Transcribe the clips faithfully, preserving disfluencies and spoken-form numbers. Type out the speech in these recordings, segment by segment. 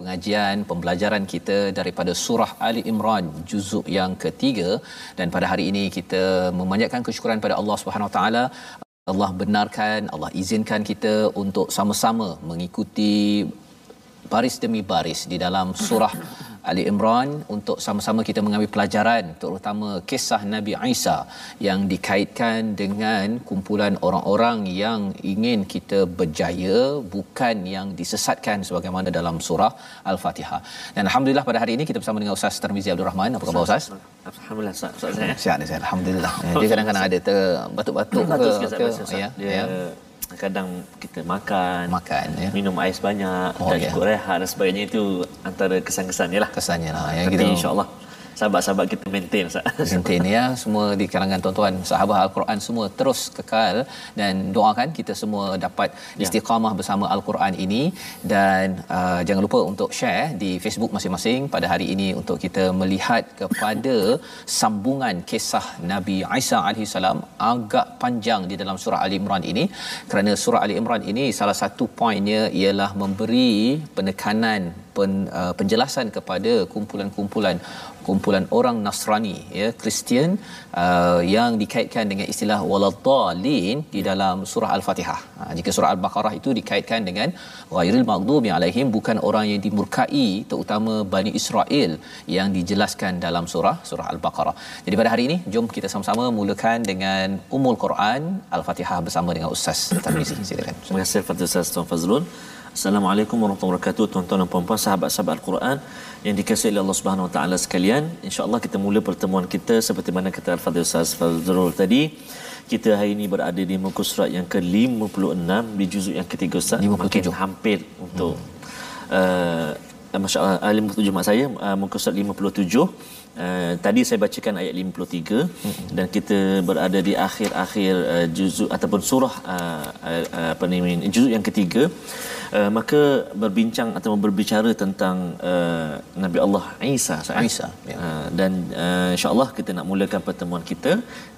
Pengajian, pembelajaran kita daripada Surah Ali Imran, juzuk yang ketiga. Dan pada hari ini kita memanjatkan kesyukuran pada Allah Subhanahu Wa Taala. Allah benarkan, Allah izinkan kita untuk sama-sama mengikuti baris demi baris di dalam Surah Ali Imran untuk sama-sama kita mengambil pelajaran, terutama kisah Nabi Isa yang dikaitkan dengan kumpulan orang-orang yang ingin kita berjaya, bukan yang disesatkan sebagaimana dalam surah Al-Fatihah. Dan alhamdulillah pada hari ini kita bersama dengan Ustaz Tarmizi Abdul Rahman. Apa khabar Ustaz? Alhamdulillah Ustaz. Ustaz saya. Sihat saya alhamdulillah. Dia kadang-kadang ada ter batuk-batuk ke, ke ya. Ya. Kadang kita makan, makan ya? minum air banyak, oh, dan yeah. cukup rehat dan sebagainya. Itu antara kesan-kesannya lah. Kesannya lah. Ya, tapi insya-Allah sahabat-sahabat kita maintain Ustaz. Maintain ya, semua di kalangan tuan-tuan sahabat Al-Quran semua terus kekal, dan doakan kita semua dapat istiqamah ya. bersama Al-Quran ini. Dan uh, jangan lupa untuk share di Facebook masing-masing pada hari ini untuk kita melihat kepada sambungan kisah Nabi Isa alaihi salam agak panjang di dalam surah Ali Imran ini, kerana surah Ali Imran ini salah satu poinnya ialah memberi penekanan pen, uh, penjelasan kepada kumpulan-kumpulan kumpulan orang Nasrani ya, Kristian uh, yang dikaitkan dengan istilah waladhdallin di dalam surah Al-Fatihah. Ha, jika surah Al-Baqarah itu dikaitkan dengan ghairil maghdubi alaihim, bukan orang yang dimurkai, terutama Bani Israel yang dijelaskan dalam surah surah Al-Baqarah. Jadi pada hari ini jom kita sama-sama mulakan dengan Ummul Quran Al-Fatihah bersama dengan Ustaz Tarmizi. Silakan. Terima kasih Ustaz Tuan Fazlun. Assalamualaikum warahmatullahi wabarakatuh tuan-tuan dan puan-puan sahabat-sahabat Al-Quran yang dikasihi oleh Allah Subhanahu Wa Taala sekalian. Insya-Allah kita mula pertemuan kita seperti mana kata Al-Fadhil Ustaz Fazrul tadi. Kita hari ini berada di muka surat yang ke lima puluh enam di juzuk yang ketiga Ustaz. Makin hampir untuk hmm. uh, masya-Allah lima puluh tujuh mak saya uh, muka surat lima puluh tujuh. Uh, tadi saya bacakan ayat lima puluh tiga hmm. dan kita berada di akhir-akhir uh, juzuk ataupun surah uh, uh, uh, apa ni juzuk yang ketiga. Uh, maka berbincang atau berbicara tentang uh, Nabi Allah Isa Isa ya. uh, dan uh, insya-Allah kita nak mulakan pertemuan kita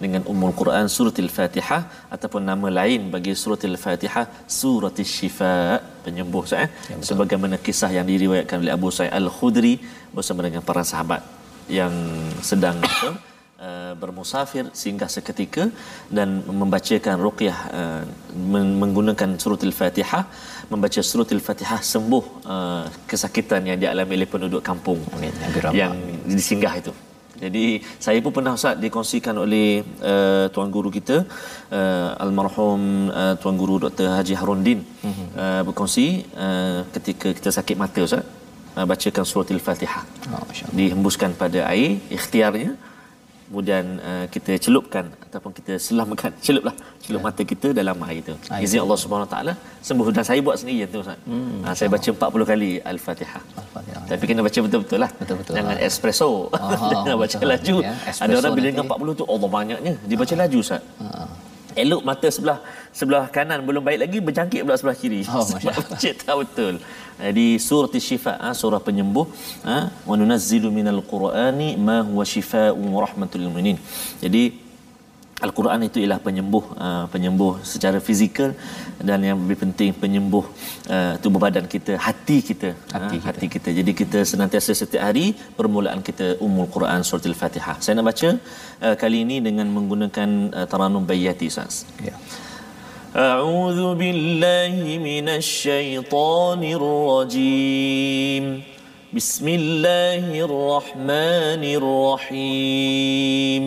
dengan Ummul Quran Surah Al-Fatihah ataupun nama lain bagi Surah Al-Fatihah Surah Asy-Syifa, penyembuh saya ya, sebagaimana kisah yang diriwayatkan oleh Abu Sa'id Al-Khudri bersama dengan para sahabat yang sedang apa uh, bermusafir, singgah seketika dan membacakan ruqyah uh, menggunakan surah Al-Fatihah, membaca surah Al-Fatihah sembuh uh, kesakitan yang dialami oleh penduduk kampung Amin. yang Amin. disinggah itu. Jadi saya pun pernah Ustaz dikongsikan oleh uh, tuan guru kita uh, almarhum uh, tuan guru Doktor Haji Harun Din mm-hmm. uh, berkongsi uh, ketika kita sakit mata Ustaz, bacakan surah Al-Fatihah. Oh, dihembuskan pada air ikhtiarnya, kemudian uh, kita celupkan ataupun kita selamkan, celuplah celup yeah. mata kita dalam air itu. Izin Allah Subhanahu Wa Taala sembuh. Dan saya buat sendiri tu Ustaz. Hmm, ha, saya baca empat puluh kali Al-Fatihah. Al-Fatihah. Tapi kena baca betul-betul lah. Betul-betul. Jangan lah. espresso. Jangan baca betul. laju. Ya, ada orang bila dengan empat puluh tu Allah banyaknya, dia baca laju Ustaz. Ha. Elok mata sebelah sebelah kanan belum baik lagi, berjangkit pula sebelah kiri. Oh, sebab baca tak betul. Jadi surah Asy-Syifa, surah penyembuh, wa nunazzilu minal qur'ani ma huwa shifaa'un wa rahmatul lil mu'minin. Jadi Al-Quran itu ialah penyembuh, penyembuh secara fizikal dan yang lebih penting penyembuh tubuh badan kita, hati kita, hati, ha, hati kita. kita. Jadi kita senantiasa setiap hari permulaan kita Ummul Quran surah Al-Fatihah. Saya nak baca uh, kali ini dengan menggunakan uh, tarannum bayyati Ustaz. Ya. A'udzu billahi minasy syaithanir rajim. Bismillahirrahmanirrahim.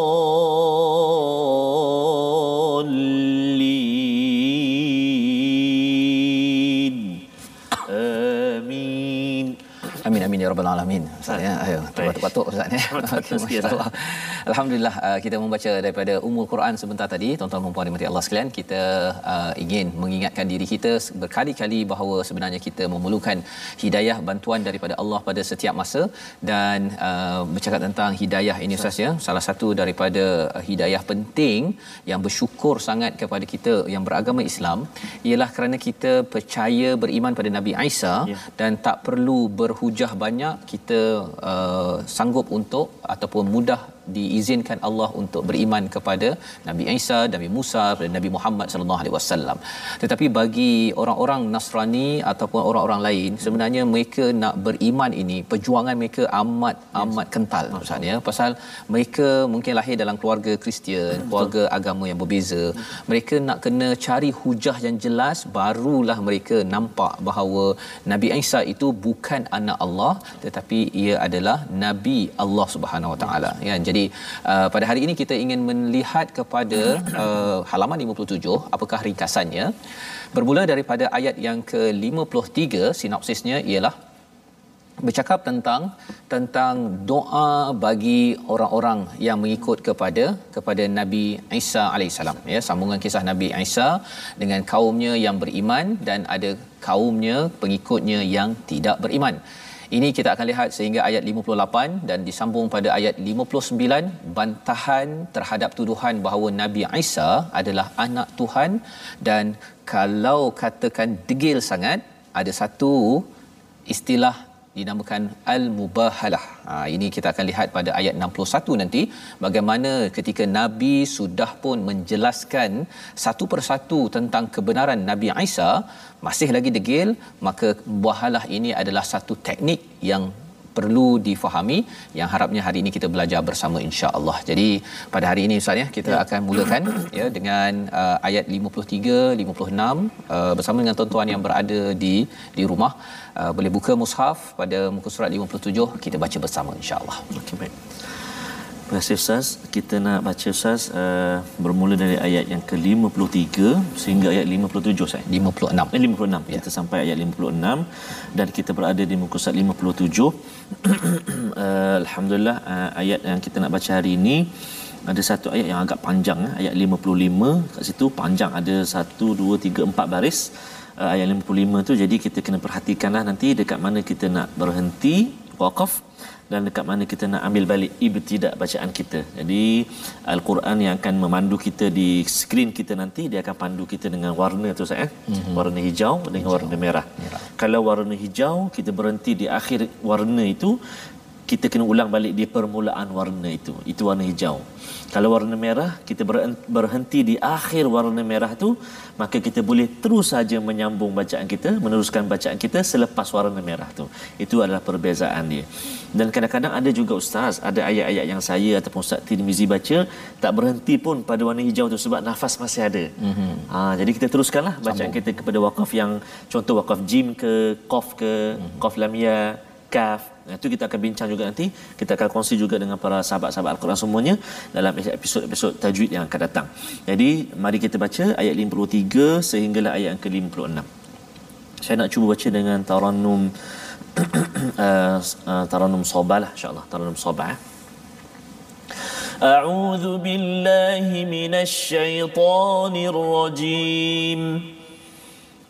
آمين rabbil alamin. Ustaz ya. Ayo patut-patut ustaz ya. Masya-Allah. Alhamdulillah kita membaca daripada Ummul Quran sebentar tadi. Tuan-tuan dan puan dimati Allah sekalian, kita uh, ingin mengingatkan diri kita berkali-kali bahawa sebenarnya kita memerlukan hidayah, bantuan daripada Allah pada setiap masa. Dan uh, bercakap tentang hidayah ini ustaz ya, salah satu daripada hidayah penting yang bersyukur sangat kepada kita yang beragama Islam ialah kerana kita percaya beriman pada Nabi Isa ya. Dan tak perlu berhujah banyak, kita uh, sanggup untuk ataupun mudah diizinkan Allah untuk beriman kepada Nabi Isa, Nabi Musa dan Nabi Muhammad sallallahu alaihi wasallam. Tetapi bagi orang-orang Nasrani ataupun orang-orang lain, sebenarnya mereka nak beriman ini perjuangan mereka amat yes. amat kental ustaz ya, pasal mereka mungkin lahir dalam keluarga Kristian, hmm, keluarga betul. agama yang berbeza. Hmm. Mereka nak kena cari hujah yang jelas, barulah mereka nampak bahawa Nabi Isa itu bukan anak Allah tetapi ia adalah nabi Allah Subhanahu Wa Taala. Ya, jadi uh, pada hari ini kita ingin melihat kepada uh, halaman lima puluh tujuh, apakah ringkasannya. Bermula daripada ayat yang ke lima puluh tiga, sinopsisnya ialah bercakap tentang tentang doa bagi orang-orang yang mengikut kepada kepada Nabi Isa alaihissalam ya, sambungan kisah Nabi Isa dengan kaumnya yang beriman dan ada kaumnya pengikutnya yang tidak beriman. Ini kita akan lihat sehingga ayat lima puluh lapan dan disambung pada ayat lima puluh sembilan, bantahan terhadap tuduhan bahawa Nabi Isa adalah anak Tuhan. Dan kalau katakan degil sangat, ada satu istilah dinamakan al-mubahalah. Ha, ini kita akan lihat pada ayat enam puluh satu nanti, bagaimana ketika Nabi sudah pun menjelaskan satu persatu tentang kebenaran Nabi Isa masih lagi degil, maka mubahalah ini adalah satu teknik yang perlu difahami yang harapnya hari ini kita belajar bersama insya-Allah. Jadi pada hari ini ustaz ya, kita ya. akan mulakan ya dengan uh, ayat lima puluh tiga lima puluh enam uh, bersama dengan tuan-tuan yang berada di di rumah uh, boleh buka mushaf pada muka surat lima puluh tujuh, kita baca bersama insya-Allah. Okey, baik. Terima kasih ustaz. Kita nak baca ustaz uh, bermula dari ayat yang ke lima puluh tiga sehingga ayat lima puluh tujuh ustaz. lima puluh enam. Eh, lima puluh enam. Ya. Kita sampai ayat lima puluh enam dan kita berada di muka surat lima puluh tujuh. uh, Alhamdulillah uh, ayat yang kita nak baca hari ini ada satu ayat yang agak panjang, eh? Ayat lima puluh lima kat situ panjang, ada satu dua tiga empat baris. Uh, ayat lima puluh lima tu, jadi kita kena perhatikanlah nanti dekat mana kita nak berhenti waqaf dan dekat mana kita nak ambil balik ibtidak bacaan kita. Jadi Al-Quran yang akan memandu kita di skrin kita nanti, dia akan pandu kita dengan warna tu Ustaz eh. Mm-hmm. Warna hijau dengan hijau. warna merah. merah. Kalau warna hijau kita berhenti di akhir warna itu, kita kena ulang balik di permulaan warna itu. Itu warna hijau. Kalau warna merah, kita berhenti di akhir warna merah tu, maka kita boleh terus saja menyambung bacaan kita, meneruskan bacaan kita selepas warna merah tu. Itu adalah perbezaan dia. Dan kadang-kadang ada juga ustaz, ada ayat-ayat yang saya ataupun Ustaz Tirmizi baca tak berhenti pun pada warna hijau tu sebab nafas masih ada. Mm-hmm. Ha, jadi kita teruskanlah bacaan sambung kita kepada wakaf yang contoh wakaf jim ke, qaf ke, mm-hmm. qaf lamia, kaf. Nah, itu kita akan bincang juga nanti. Kita akan kongsi juga dengan para sahabat-sahabat Al-Quran semuanya dalam episod-episod tajwid yang akan datang. Jadi mari kita baca ayat lima puluh tiga sehinggalah ayat yang ke lima puluh enam. Saya nak cuba baca dengan tarannum uh, uh, tarannum sabalah insya-Allah, tarannum sabah. Eh? A'udzu billahi minasy syaithanir rajim.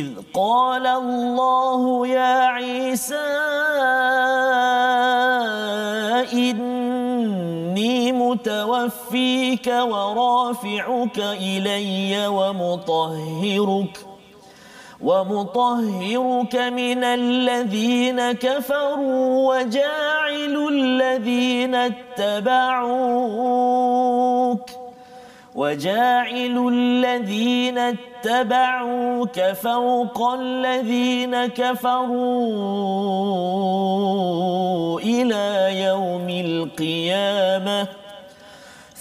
إذ قال الله يا عيسى إني متوفيك ورافعك إلي ومطهرك ومطهرك من الذين كفروا وجاعل الذين اتبعوك وَجَاعِلُ الَّذِينَ اتَّبَعُوكَ فَوْقَ الَّذِينَ كَفَرُوا إِلَى يَوْمِ الْقِيَامَةِ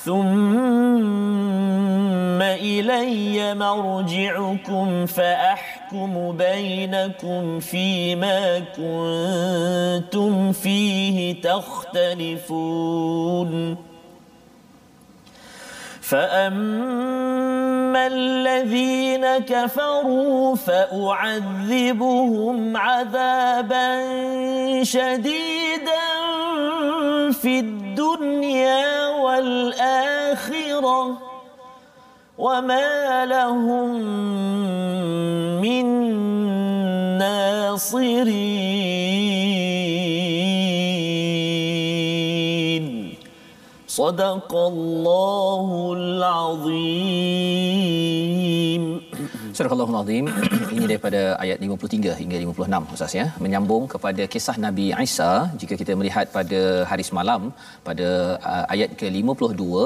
ثُمَّ إِلَيَّ مَرْجِعُكُمْ فَأَحْكُمُ بَيْنَكُمْ فِيمَا كُنْتُمْ فِيهِ تَخْتَلِفُونَ فَأَمَّا الَّذِينَ كَفَرُوا فَأُعَذِّبُهُمْ عَذَابًا شَدِيدًا فِي الدُّنْيَا وَالْآخِرَةِ وَمَا لَهُمْ مِنْ نَاصِرِينَ صدق الله العظيم. Surah Al-Azim. Ini daripada ayat lima puluh tiga hingga lima puluh enam Ustaz ya, menyambung kepada kisah Nabi Isa. Jika kita melihat pada hari semalam pada uh, ayat ke lima puluh dua,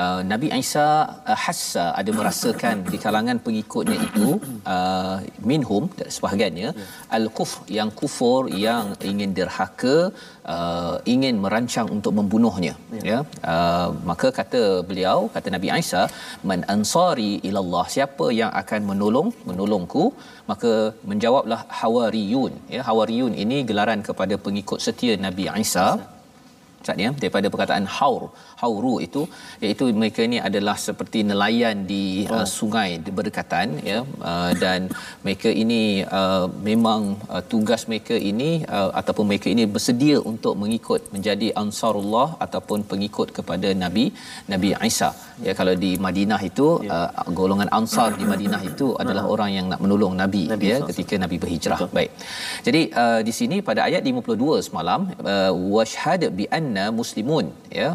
uh, Nabi Isa uh, hassa ada merasakan di kalangan pengikutnya itu uh, minhum sebahagiannya al-kufr yang kufur yang ingin derhaka, uh, ingin merancang untuk membunuhnya ya, ya? Uh, maka kata beliau, kata Nabi Isa, man ansari ila Allah, siapa yang akan men- menolong menolongku? Maka menjawablah Hawariyun ya. Hawariyun ini gelaran kepada pengikut setia Nabi Isa katnya daripada perkataan haur, hauru itu, iaitu mereka ini adalah seperti nelayan di oh. uh, sungai berdekatan ya, uh, dan mereka ini uh, memang uh, tugas mereka ini uh, ataupun mereka ini bersedia untuk mengikut menjadi ansarullah ataupun pengikut kepada Nabi Nabi Isa ya. Kalau di Madinah itu uh, golongan ansar di Madinah itu adalah orang yang nak menolong Nabi, Nabi ya, ketika Nabi berhijrah. Betul. Baik. Jadi uh, di sini pada ayat lima puluh dua semalam, uh, washhad bi an muslimun ya,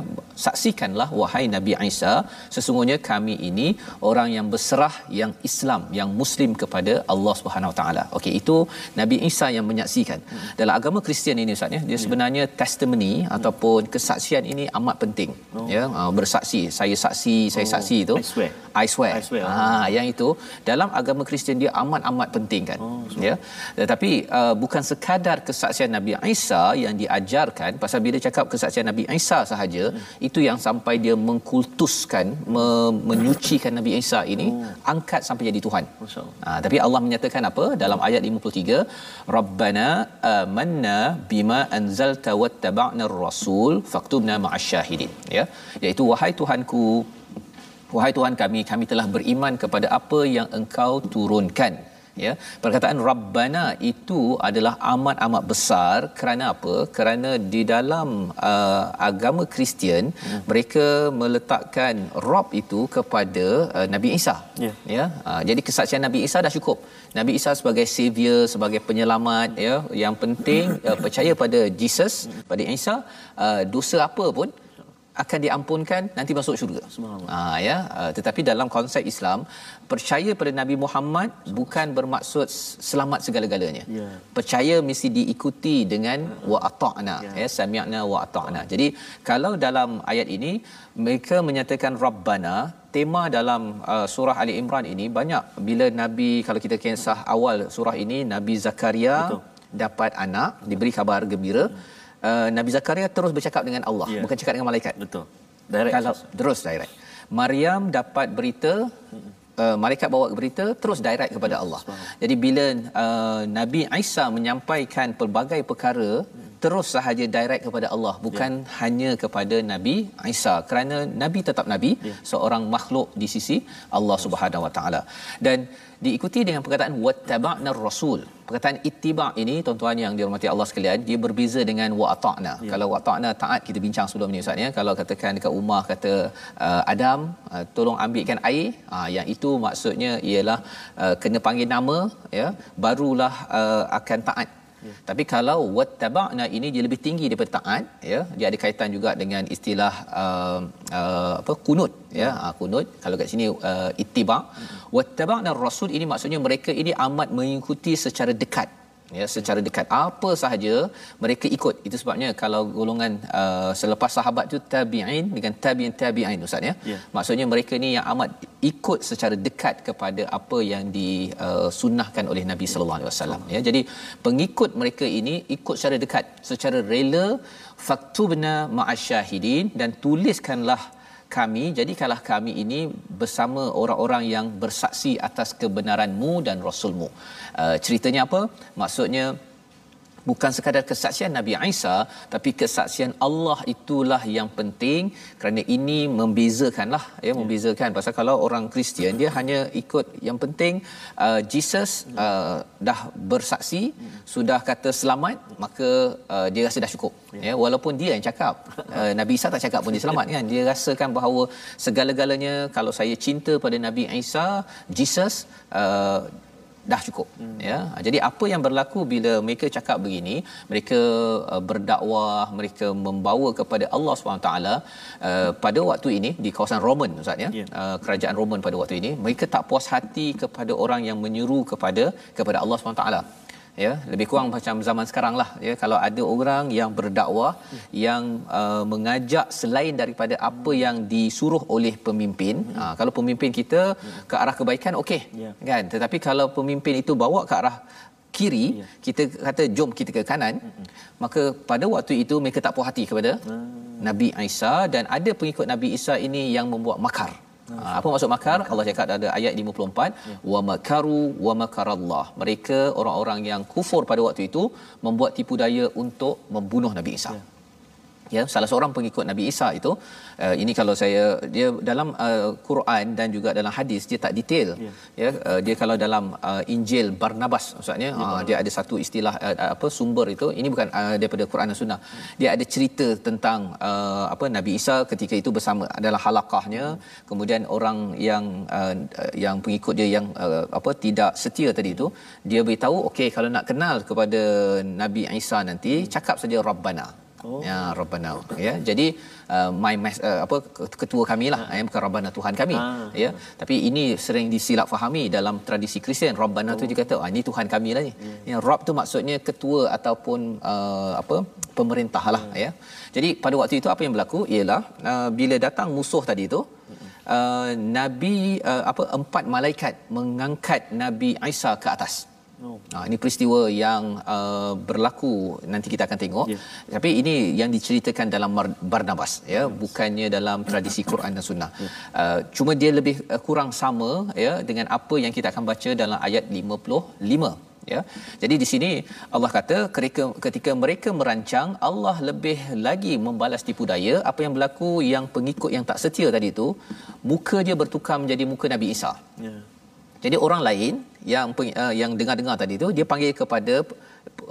saksikanlah wahai Nabi Isa, sesungguhnya kami ini orang yang berserah, yang Islam, yang muslim kepada Allah Subhanahu Wa Taala. Okey, itu Nabi Isa yang menyaksikan. Hmm. Dalam agama Kristian ini Ustaz ya, dia sebenarnya hmm. testimony hmm. ataupun kesaksian ini amat penting oh. ya, bersaksi, saya saksi, saya oh. saksi itu I swear. I swear. I swear. Ha, yang itu dalam agama Kristian dia amat amat penting kan. Oh, ya. Tetapi uh, bukan sekadar kesaksian Nabi Isa yang diajarkan, pasal bila cakap kesaksian Nabi Isa sahaja hmm. itu yang sampai dia mengkultuskan, me- menyucikan Nabi Isa ini oh. angkat sampai jadi Tuhan. Ha, tapi Allah menyatakan apa dalam ayat lima puluh tiga, Rabbana amanna bima anzalta wattaba'na ar-rasul faktubna ma'asyahidin ya, iaitu wahai Tuhanku, wahai Tuhan kami, kami telah beriman kepada apa yang Engkau turunkan ya. Perkataan Rabbana itu adalah amat-amat besar. Kerana apa? Kerana di dalam uh, agama Kristian hmm. mereka meletakkan Rabb itu kepada uh, Nabi Isa yeah. ya. Uh, jadi kesaksian Nabi Isa dah cukup. Nabi Isa sebagai savior, sebagai penyelamat hmm. ya, yang penting uh, percaya pada Jesus, hmm. pada Isa, uh, dosa apa pun akan diampunkan, nanti masuk syurga. Ha ya, tetapi dalam konsep Islam, percaya pada Nabi Muhammad bukan bermaksud selamat segala-galanya. Ya. Percaya mesti diikuti dengan wa ata'na ya, ya sami'na wa ata'na. Jadi kalau dalam ayat ini mereka menyatakan Rabbana, tema dalam uh, surah Ali Imran ini banyak. Bila Nabi, kalau kita kisah awal surah ini, Nabi Zakaria betul. Dapat anak, diberi khabar gembira. Uh, Nabi Zakaria terus bercakap dengan Allah, yeah. bukan cakap dengan malaikat. Betul. Direct. Kalau terus direct. Maryam dapat berita, uh, malaikat bawa berita terus direct kepada Allah. Jadi bila uh, Nabi Isa menyampaikan pelbagai perkara, terus sahaja direct kepada Allah, bukan yeah. hanya kepada Nabi Isa, kerana nabi tetap nabi, yeah. seorang makhluk di sisi Allah Subhanahu Wa Taala. Dan diikuti dengan perkataan wattaba'na ar-rasul. Perkataan ittiba ini tuan-tuan yang dirahmati Allah sekalian, dia berbeza dengan wa ata'na. Ya. Kalau wa ata'na taat, kita bincang sebelum ni Ustaz ya. Kalau katakan dekat Umar kata uh, Adam uh, tolong ambilkan air, uh, yang itu maksudnya ialah uh, kena panggil nama ya, barulah uh, akan taat. Ya. Tapi kalau wattaba'na ini dia lebih tinggi daripada taat ya, dia ada kaitan juga dengan istilah uh, uh, apa kunut ya, uh, kunut. Kalau kat sini uh, ittiba. Ya. Wattaba'na ar-rasul ini maksudnya mereka ini amat mengikuti secara dekat ya, secara dekat apa sahaja mereka ikut. Itu sebabnya kalau golongan uh, selepas sahabat tu tabi'in dengan tabi'in tabi'in ustaz ya, yeah. maksudnya mereka ni yang amat ikut secara dekat kepada apa yang disunnahkan oleh Nabi sallallahu alaihi wasallam ya. Jadi pengikut mereka ini ikut secara dekat, secara rela. Faktubna ma'asyahidin, dan tuliskanlah kami, jadikanlah kami ini bersama orang-orang yang bersaksi atas kebenaran-Mu dan Rasul-Mu. Uh, ceritanya apa? Maksudnya bukan sekadar kesaksian Nabi Isa, tapi kesaksian Allah itulah yang penting, kerana ini membezakanlah ya, membezakan. Pasal kalau orang Kristian dia hanya ikut yang penting uh, Jesus uh, dah bersaksi, sudah kata selamat, maka uh, dia rasa dah cukup ya, walaupun dia yang cakap, uh, Nabi Isa tak cakap pun dia selamat kan. Dia rasakan bahawa segala-galanya, kalau saya cinta pada Nabi Isa, Jesus, uh, dah cukup hmm. ya. Jadi apa yang berlaku bila mereka cakap begini, mereka uh, berdakwah, mereka membawa kepada Allah subhanahu wa taala uh, pada waktu ini di kawasan Roman ustaz ya, yeah. uh, kerajaan Roman pada waktu ini, mereka tak puas hati kepada orang yang menyeru kepada kepada Allah subhanahu wa taala ya, lebih kurang macam zaman sekaranglah ya. Kalau ada orang yang berdakwah hmm. yang uh, mengajak selain daripada apa yang disuruh oleh pemimpin, hmm. uh, kalau pemimpin kita hmm. ke arah kebaikan okey yeah. kan, tetapi kalau pemimpin itu bawa ke arah kiri, yeah. kita kata jom kita ke kanan, hmm. maka pada waktu itu mereka tak puas hati kepada hmm. Nabi Isa, dan ada pengikut Nabi Isa ini yang membuat makar. Ha, apa maksud makar? Allah cakap ada ayat lima puluh empat, wa makaru wa makarallah. Mereka orang-orang yang kufur pada waktu itu membuat tipu daya untuk membunuh Nabi Isa. Ya, ya salah seorang pengikut Nabi Isa itu uh, ini kalau saya, dia dalam uh, Quran dan juga dalam hadis dia tak detail. Ya, ya uh, dia kalau dalam uh, Injil Barnabas maksudnya ya, uh, dia ada satu istilah uh, apa sumber itu, ini bukan uh, daripada Quran dan Sunnah. Ya. Dia ada cerita tentang uh, apa Nabi Isa ketika itu bersama adalah halakahnya, ya. Kemudian orang yang uh, yang pengikut dia yang uh, apa tidak setia tadi itu, dia beritahu okey kalau nak kenal kepada Nabi Isa nanti ya, cakap saja Rabbana. Oh. Ya Rabbana ya, jadi uh, my mas, uh, apa ketua kamilah ya, bukan Rabbana Tuhan kami ah. ya, tapi ini sering disilap fahami dalam tradisi Kristian. Rabbana oh. tu dia kata ah ni Tuhan kamilah ni yeah. ya, Rabb tu maksudnya ketua ataupun uh, apa pemerintahlah yeah. ya. Jadi pada waktu itu apa yang berlaku ialah uh, bila datang musuh tadi itu, uh, Nabi uh, apa empat malaikat mengangkat Nabi Isa ke atas. No. Ah, ini peristiwa yang uh, berlaku, nanti kita akan tengok. Yeah. Tapi ini yang diceritakan dalam Barnabas ya, yes. bukannya dalam tradisi Quran dan Sunnah. Yeah. Uh, cuma dia lebih uh, kurang sama ya dengan apa yang kita akan baca dalam ayat lima puluh lima ya. Jadi di sini Allah kata ketika, ketika mereka merancang, Allah lebih lagi membalas tipu daya. Apa yang berlaku, yang pengikut yang tak setia tadi itu, muka dia bertukar menjadi muka Nabi Isa. Ya. Yeah. Jadi orang lain yang uh, yang dengar-dengar tadi tu, dia panggil kepada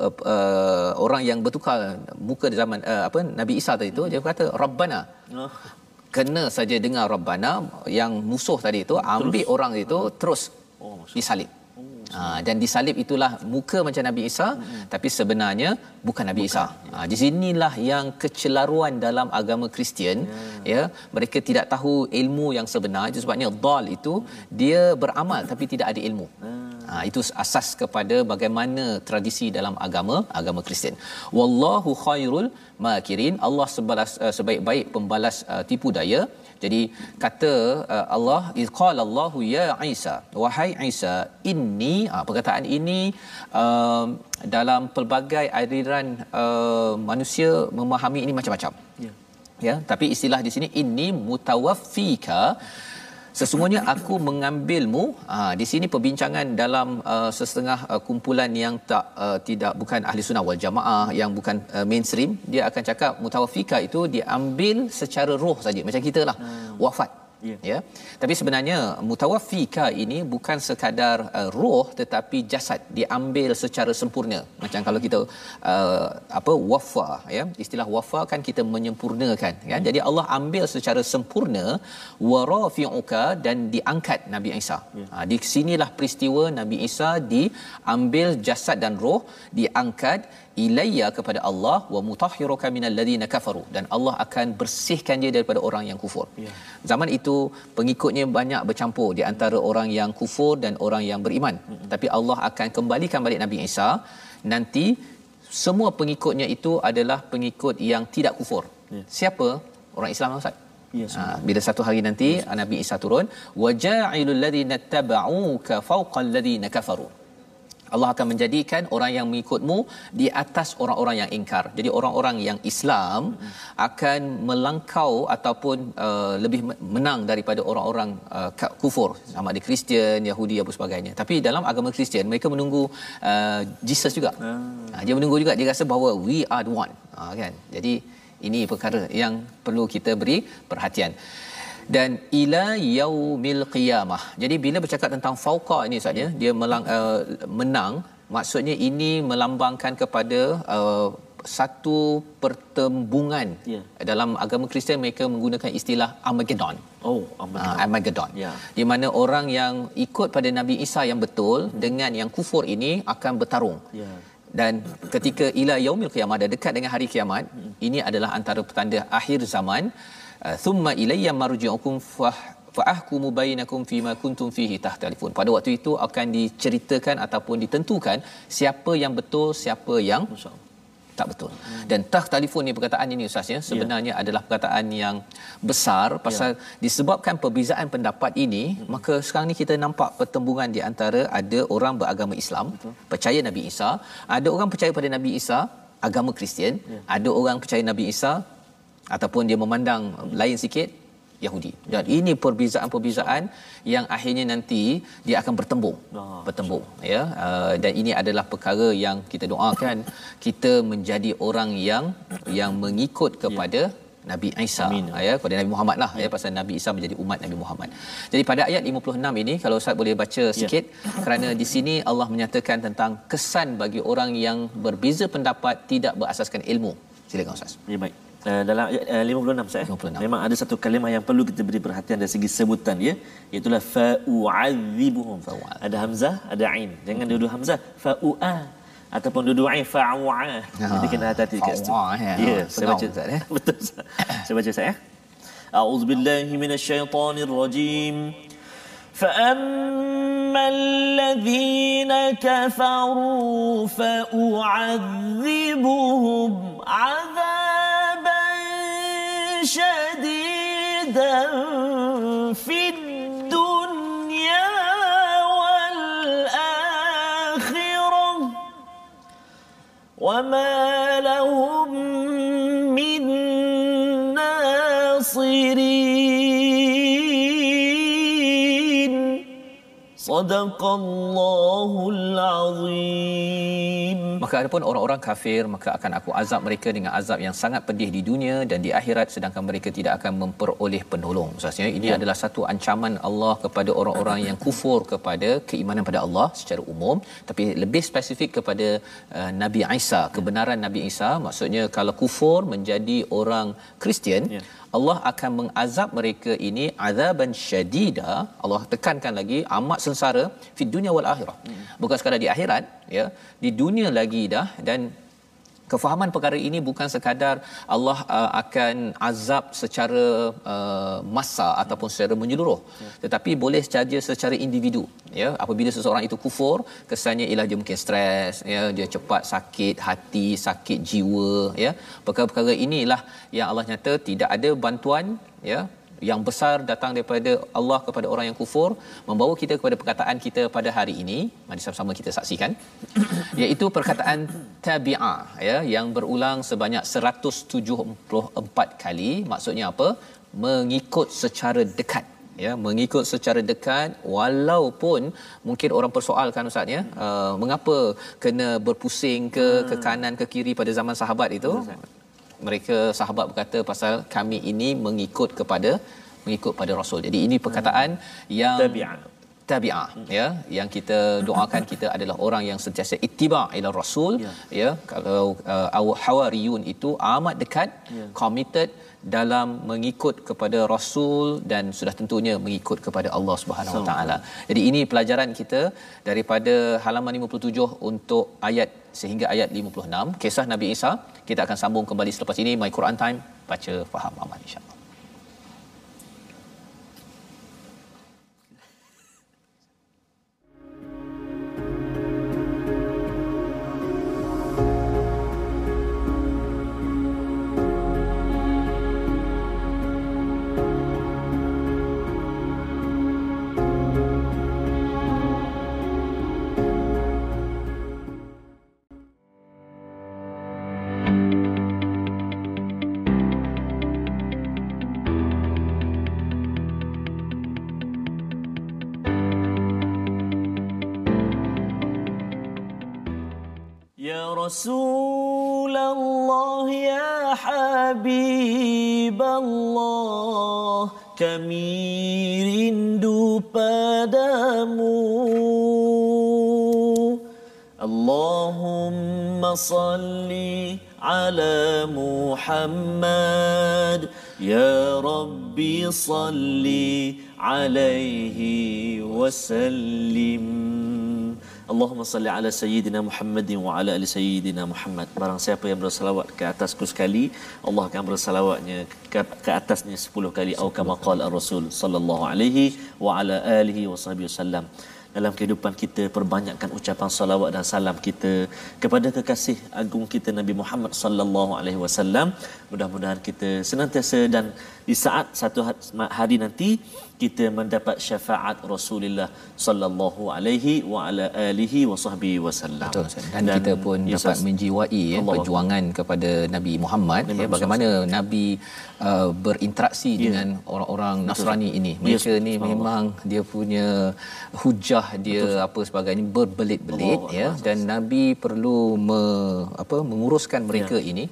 uh, uh, orang yang bertukar muka zaman uh, apa Nabi Isa tadi tu, dia kata Rabbana. Oh. Kena saja dengar Rabbana, yang musuh tadi tu ambil terus. Orang itu oh. terus oh, disalib. Oh, ha, dan disalib itulah muka macam Nabi Isa hmm. tapi sebenarnya bukan Nabi bukan. Isa. Ha, di sinilah yang kecelaruan dalam agama Kristian yeah. ya, mereka tidak tahu ilmu yang sebenar. Itu sebabnya dhal itu dia beramal tapi tidak ada ilmu. Ha, itu asas kepada bagaimana tradisi dalam agama agama Kristian. Wallahu khairul makirin. Allah sebalas uh, sebaik-baik pembalas uh, tipu daya. Jadi kata uh, Allah, iz qala Allahu ya Isa, wahai Isa, inni uh, perkataan ini uh, dalam pelbagai aliran uh, manusia memahami ini macam-macam. Ya. Ya, tapi istilah di sini inni mutawaffika, sesungguhnya aku mengambilmu. Ha, di sini perbincangan dalam uh, setengah uh, kumpulan yang tak uh, tidak bukan ahli sunnah wal jamaah, yang bukan uh, mainstream, dia akan cakap mutawaffika itu diambil secara roh saja, macam kitalah hmm. wafat yeah. ya. Tapi sebenarnya mutawaffika ini bukan sekadar uh, roh, tetapi jasad diambil secara sempurna. Macam kalau kita uh, apa wafa ya, istilah wafa kan kita menyempurnakan kan. Jadi Allah ambil secara sempurna warafi'uka, dan diangkat Nabi Isa. Yeah. Ha, di sinilah peristiwa Nabi Isa diambil jasad dan roh, diangkat. ilayya kepada Allah wa mutahhiruka minal ladina kafaru, dan Allah akan bersihkan dia daripada orang yang kufur. Ya. Zaman itu pengikutnya banyak bercampur di antara orang yang kufur dan orang yang beriman. Ya. Tapi Allah akan kembalikan balik Nabi Isa. Nanti semua pengikutnya itu adalah pengikut yang tidak kufur. Ya. Siapa? Orang Islam, Ustaz. Ya, ha, bila satu hari nanti ya, Nabi Isa turun, waja'ilul ladina tabauka fawqal ladina kafaru. Allah akan menjadikan orang yang mengikutmu di atas orang-orang yang ingkar. Jadi orang-orang yang Islam hmm. akan melangkau ataupun uh, lebih menang daripada orang-orang uh, kufur, sama ada Kristian, Yahudi apa sebagainya. Tapi dalam agama Kristian mereka menunggu uh, Jesus juga. Hmm. Dia menunggu juga, dia rasa bahawa we are the one. Ha, kan? Jadi ini perkara yang perlu kita beri perhatian. Dan ila yaumil qiyamah. Jadi bila bercakap tentang fauqa ini saja, dia melang, uh, menang, maksudnya ini melambangkan kepada uh, satu pertembungan. Yeah. Dalam agama Kristian mereka menggunakan istilah Armageddon. Oh, Armageddon. Uh, Armageddon. Yeah. Di mana orang yang ikut pada Nabi Isa yang betul hmm. dengan yang kufur ini akan bertarung. Yeah. Dan ketika ila yaumil qiyamah, dah dekat dengan hari kiamat, hmm. ini adalah antara petanda akhir zaman. Thumma ilayya marji'ukum fa ahkumu bainakum fima kuntum fihi tahtalifun. Pada waktu itu akan diceritakan ataupun ditentukan siapa yang betul, siapa yang tak betul. Hmm. Dan tahtalifun ni, perkataan ini Ustaz ya, sebenarnya yeah. adalah perkataan yang besar, pasal yeah. disebabkan perbezaan pendapat ini, hmm. maka sekarang ni kita nampak pertembungan di antara ada orang beragama Islam, betul, percaya Nabi Isa, ada orang percaya pada Nabi Isa agama Kristian, yeah. ada orang percaya Nabi Isa ataupun dia memandang lain sikit Yahudi. Dan ini perbezaan-perbezaan yang akhirnya nanti dia akan bertembung. Ah, bertembung sure. ya. Uh, dan ini adalah perkara yang kita doakan kita menjadi orang yang yang mengikut kepada yeah. Nabi Isa. Amin. Ya, kepada Nabi Muhammad lah ya, pasal Nabi Isa menjadi umat Nabi Muhammad. Jadi pada ayat lima puluh enam ini kalau Ustaz boleh baca sikit yeah. kerana di sini Allah menyatakan tentang kesan bagi orang yang berbeza pendapat tidak berasaskan ilmu. Silakan Ustaz. Ya, baik. Uh, dalam ayat uh, lima puluh enam saya lima puluh enam memang ada satu kalimah yang perlu kita beri perhatian dari segi sebutan dia, iaitu fa'u'adzibuhum. Ada hamzah, ada ain. Jangan hmm. duduk hamzah fa'u'a ataupun duduk ain fa'u'a. Jadi kena hati-hati kat situ. Ya, saya baca Ustaz eh. Betul Ustaz. Saya baca Ustaz eh. A'udzubillahi minasyaitonir rajim. فَأَمَّا الَّذِينَ كَفَرُوا فَأُعَذِّبُهُمْ عَذَابًا شَدِيدًا فِي الدُّنْيَا وَالْآخِرَةِ وَمَا لَهُمْ مِنْ نَاصِرِينَ. Sadaqallahul azim. Maka adapun orang-orang kafir, maka akan aku azab mereka dengan azab yang sangat pedih di dunia dan di akhirat, sedangkan mereka tidak akan memperoleh penolong. Maksudnya ini ya. adalah satu ancaman Allah kepada orang-orang yang kufur kepada keimanan pada Allah secara umum, tapi lebih spesifik kepada uh, Nabi Isa, kebenaran Nabi Isa. Maksudnya kalau kufur menjadi orang Kristian, ya. Allah akan mengazab mereka ini azaban syadida. Allah tekankan lagi amat sengsara fi dunya wal akhirah. Hmm. Bukan sekadar di akhirat ya, di dunia lagi dah. Dan kefahaman perkara ini bukan sekadar Allah uh, akan azab secara uh, massa hmm. ataupun secara menyeluruh, hmm. tetapi boleh saja secara individu ya. Apabila seseorang itu kufur, kesannya ialah dia mungkin stres ya, dia cepat sakit hati, sakit jiwa ya. Perkara-perkara inilah yang Allah nyata tidak ada bantuan ya yang besar datang daripada Allah kepada orang yang kufur, membawa kita kepada perkataan kita pada hari ini. Mari sama-sama kita saksikan iaitu perkataan tabi'a ya, yang berulang sebanyak seratus tujuh puluh empat kali. Maksudnya apa? Mengikut secara dekat ya, mengikut secara dekat, walaupun mungkin orang persoalkan Ustaz ya, uh, mengapa kena berpusing ke ke kanan ke kiri pada zaman sahabat itu. Mereka sahabat berkata pasal kami ini mengikut kepada mengikut pada Rasul. Jadi ini perkataan hmm. yang tabi'ah muttabi'ah, ya, yang kita doakan kita adalah orang yang sentiasa ittiba' ila rasul, ya, ya. Kalau uh, hawariyun itu amat dekat, ya, committed dalam mengikut kepada rasul dan sudah tentunya mengikut kepada Allah Subhanahu Wa Taala. Jadi ini pelajaran kita daripada halaman lima puluh tujuh untuk ayat sehingga ayat lima puluh enam kisah Nabi Isa. Kita akan sambung kembali selepas ini. My Quran Time, baca faham amal insya-Allah. رسول الله يا حبيب Allah, kami rindu padamu. Allahumma salli ala Muhammad, ya Rabbi salli alaihi wa sallim. Allahumma salli ala sayyidina Muhammadin wa ala ali sayyidina Muhammad. Barang siapa yang berselawat ke atasku sekali, Allah akan berselawatnya ke, ke atasnya sepuluh kali. Au kama qala ar-rasul sallallahu alaihi wa ala alihi washabihi wasallam. Dalam kehidupan kita perbanyakkan ucapan salawat dan salam kita kepada kekasih agung kita Nabi Muhammad sallallahu alaihi wasallam. Mudah-mudahan kita senantiasa dan di saat satu hari nanti kita mendapat syafaat Rasulullah sallallahu alaihi wa ala alihi wasahbihi wasallam. Betul, dan, dan kita pun Yesus dapat menjiwai ya, perjuangan kepada Nabi Muhammad, Nabi ya, bagaimana Muhammad. Nabi uh, berinteraksi yeah. dengan orang-orang betul. Nasrani ini. Mereka yes. ni memang dia punya hujah dia betul. apa sebagainya berbelit-belit Allah, ya Allah. Dan Nabi perlu me, apa menguruskan mereka yeah. ini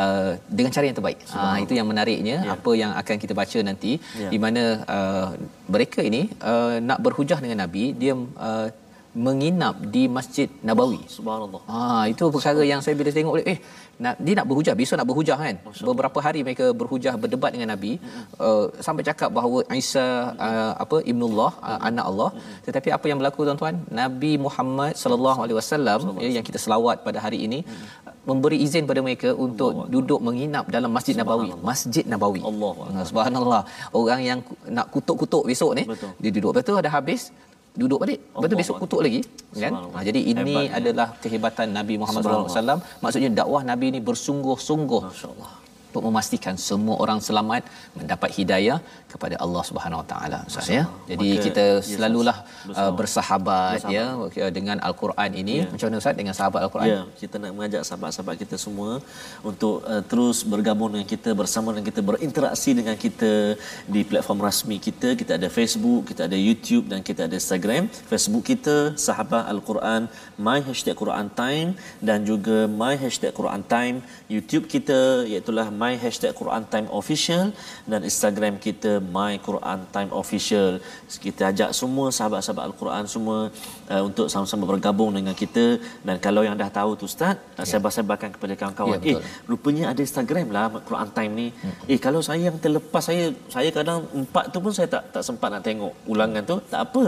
uh, dengan cara yang terbaik. Ha, itu yang menariknya yeah. apa yang akan kita baca nanti yeah. di mana uh, mereka ini uh, nak berhujah dengan Nabi, dia uh, menginap di Masjid Nabawi. Subhanallah. Ha, itu perkara yang saya bila tengok eh nak, dia nak berhujah, besok nak berhujah kan. Beberapa hari mereka berhujah, berdebat dengan Nabi, uh, sampai cakap bahawa Isa uh, apa ibnullah, uh, anak Allah. Tetapi apa yang berlaku tuan-tuan, Nabi Muhammad sallallahu alaihi wasallam yang kita selawat pada hari ini memberi izin pada mereka untuk Allah duduk Allah. menginap dalam Masjid Nabawi. Masjid Nabawi. Allah. Nah, subhanallah. Orang yang nak kutuk-kutuk besok ni, betul. dia duduk betul dah habis duduk balik. Betul besok kutuk lagi kan. Ha, jadi ini hebatnya adalah kehebatan Nabi Muhammad sallallahu alaihi wasallam. Maksudnya dakwah Nabi ini bersungguh-sungguh masya-Allah untuk memastikan semua orang selamat mendapat hidayah kepada Allah Subhanahu Wa Taala. Ustaz ya. Jadi maka, kita selalulah yes, uh, bersahabat, bersahabat ya dengan al-Quran ini. Yeah. Macam mana Ustaz dengan sahabat al-Quran? Ya, yeah. kita nak mengajak sahabat-sahabat kita semua untuk uh, terus bergabung dengan kita, bersama dengan kita, berinteraksi dengan kita di platform rasmi kita. Kita ada Facebook, kita ada YouTube dan kita ada Instagram. Facebook kita Sahabat Al-Quran, My Hashtag Quran Time dan juga My Hashtag Quran Time. YouTube kita iaitu My Hashtag Quran Time Official dan Instagram kita My Quran Time Official. Kita ajak semua sahabat-sahabat Al-Quran semua uh, untuk sama-sama bergabung dengan kita. Dan kalau yang dah tahu tu Ustaz, yeah. saya bahas-bahaskan kepada kawan-kawan. Yeah, eh, rupanya ada Instagram lah Quran Time ni. Hmm. Eh, kalau saya yang terlepas, saya saya kadang empat tu pun saya tak tak sempat nak tengok ulangan tu. Tak apa.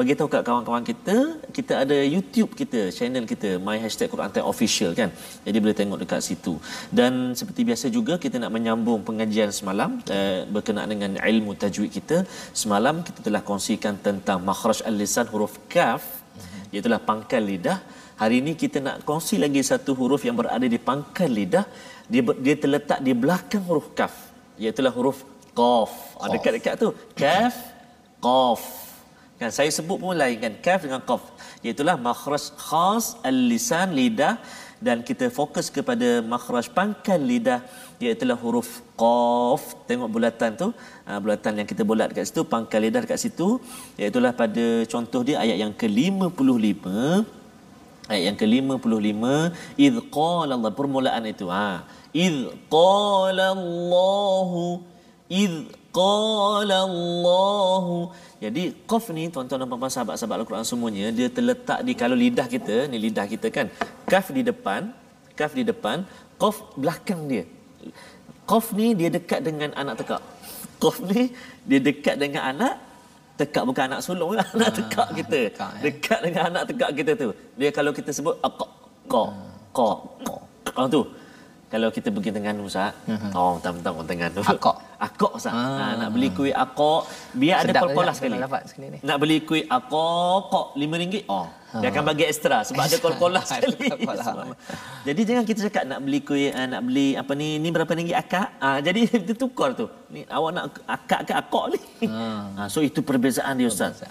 Bagi tahu kat kawan-kawan kita, kita ada YouTube kita, channel kita My Hashtag Quran Time Official kan. Jadi boleh tengok dekat situ. Dan seperti biasa juga kita nak menyambung pengajian semalam uh, berkenaan dengan ilmu tajwid kita. Semalam kita telah kongsikan tentang makhraj al-lisan huruf kaf, iaitu pangkal lidah. Hari ini kita nak kongsi lagi satu huruf yang berada di pangkal lidah, dia dia terletak di belakang huruf kaf, iaitu huruf qaf. Ada dekat-dekat tu kaf qaf. Kan saya sebut pun lain kan, kaf dengan qaf, iaitu makhraj khas al-lisan lidah. Dan kita fokus kepada makhraj pangkal lidah, iaitu huruf qaf. Tengok bulatan tu, bulatan yang kita bulat dekat situ, pangkal lidah dekat situ, iaitu pada contoh dia ayat yang ke lima puluh lima, ayat yang ke lima puluh lima, idz qala Allah, permulaan itu. Ha, idz qala Allahu, idz qala Allah. Jadi qaf ni tuan-tuan dan puan-puan sahabat-sahabat Al-Quran semuanya, dia terletak di, kalau lidah kita ni, lidah kita kan kaf di depan, kaf di depan, qaf belakang dia. Qaf ni dia dekat dengan anak tekak. Qaf ni dia dekat dengan anak tekak, bukan anak sulung lah, anak tekak kita. Dekat dengan anak tekak kita tu. Dia kalau kita sebut qa qa qa qa tu. Kalau kita pergi Terengganu Ustaz, oh tentang orang Terengganu. Akok. Akok Ustaz. Ha, nak beli kuih akok, biar ada kolkolah sekali. Nak beli kuih akok kok lima ringgit. Oh, dia akan bagi ekstra sebab ada kolkolah sekali. Jadi jangan kita cakap nak beli kuih, nak beli apa ni, ni berapa ringgit akak? Ah, jadi kita tukar tu. Ni awak nak akak ke akok ni? Ha, so itu perbezaan dia Ustaz.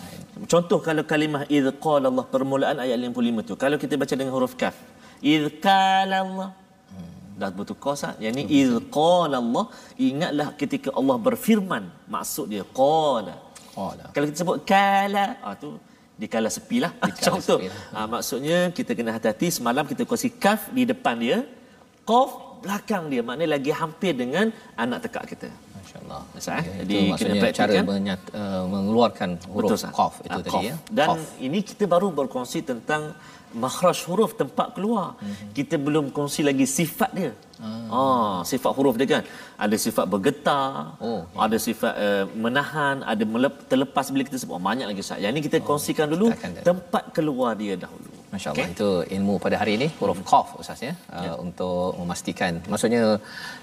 Contoh kalau kalimah idz qala Allah, permulaan ayat lima puluh lima tu. Kalau kita baca dengan huruf kaf, idz qala Allah, dah bertukar sah. Yang ni iz qala Allah, ingatlah ketika Allah berfirman, maksud dia qala. Qala. Kalau kita sebut kala, ah tu dikala sepilah. Contoh. Ah, maksudnya kita kena hati-hati. Semalam kita kasi kaf di depan dia, qaf belakang dia. Maknanya lagi hampir dengan anak tekak kita. Masya-Allah. Ustaz. Okay, jadi kita praktikkan cara menyat, uh, mengeluarkan huruf qaf itu ah, tadi ya. Dan qaf. Ini kita baru berkongsi tentang makhraj huruf, tempat keluar. Mm-hmm. Kita belum kongsi lagi sifat dia. Mm. Ah, sifat huruf dia kan. Ada sifat bergetar, oh, ada yeah. sifat uh, menahan, ada melep- terlepas bila kita sebut. Oh, banyak lagi Ustaz. Yang ni kita oh, kongsikan dulu tempat keluar dia dahulu. Masya-Allah. Okay? Itu ilmu pada hari ini huruf qaf Ustaz ya. Uh, yeah. Untuk memastikan. Maksudnya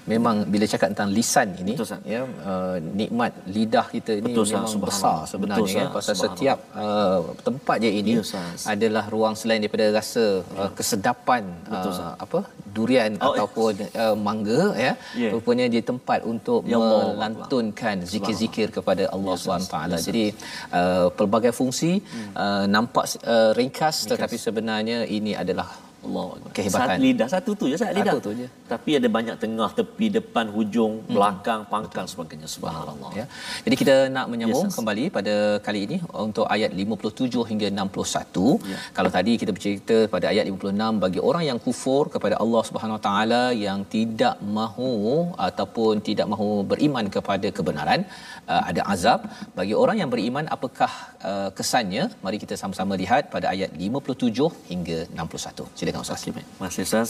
memang bila cakap tentang lisan ini betul, ya, uh, nikmat lidah kita ini betul, memang besar sebenarnya betul, kan. Pasal setiap uh, tempat je ini yeah, adalah ruang selain daripada rasa uh, kesedapan betul, uh, apa durian oh, ataupun uh, mangga ya. Yeah. Rupanya dia tempat untuk ya Allah, melantunkan zikir-zikir kepada Allah ya, Subhanahu taala. Jadi uh, pelbagai fungsi hmm. uh, nampak uh, ringkas, ringkas tetapi sebenarnya ini adalah Allah kehebatan. Satu lidah satu tu je, satu lidah. Satu tu je. Tapi ada banyak tengah, tepi, depan, hujung, hmm. belakang, pangkal betul, sebagainya. Subhanallah ya. Jadi kita nak menyambung yes, kembali pada kali ini untuk ayat lima puluh tujuh hingga enam puluh satu. Ya. Kalau tadi kita bercerita pada ayat lima puluh enam bagi orang yang kufur kepada Allah Subhanahu Wa Taala, yang tidak mahu ataupun tidak mahu beriman kepada kebenaran, ada azab. Bagi orang yang beriman apakah kesannya? Mari kita sama-sama lihat pada ayat lima puluh tujuh hingga enam puluh satu. Silakan. Terima kasih Ustaz.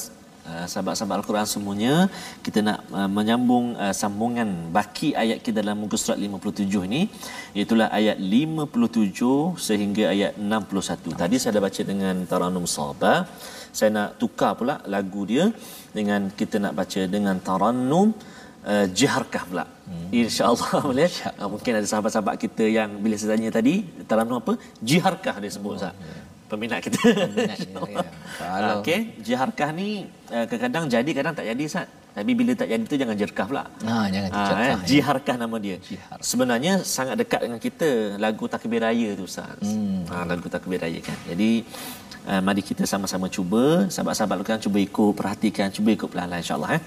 Sahabat-sahabat Al-Quran semuanya, kita nak uh, menyambung uh, sambungan baki ayat kita dalam muka surat lima puluh tujuh ini, iaitu ayat lima puluh tujuh sehingga ayat enam puluh satu. Tadi saya dah baca dengan Taranum Saba. Saya nak tukar pula lagu dia dengan kita nak baca dengan Taranum uh, Jiharkah pula. Hmm. Insya-Allah boleh. Uh, mungkin ada sahabat-sahabat kita yang bila saya tanya tadi, Taranum apa? Jiharkah dia sebut Ustaz. Oh, yeah. peminat kita. Peminat ya. Kalau okey, jiharkah ni kadang-kadang jadi, kadang tak jadi Ustaz. Tapi bila tak jadi tu jangan jerkah pula. Ha, jangan jerkah. Ha, eh. Jiharkah nama dia. Jihar. Sebenarnya sangat dekat dengan kita lagu takbir raya tu Ustaz. Hmm. Ha, lagu takbir raya kan. Jadi uh, mari kita sama-sama cuba, sahabat-sahabat Al-Quran cuba ikut, perhatikan, cuba ikut pelan-pelan insya-Allah eh.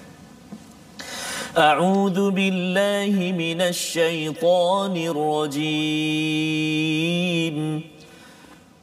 A'udzu billahi minasy syaithanir rajim.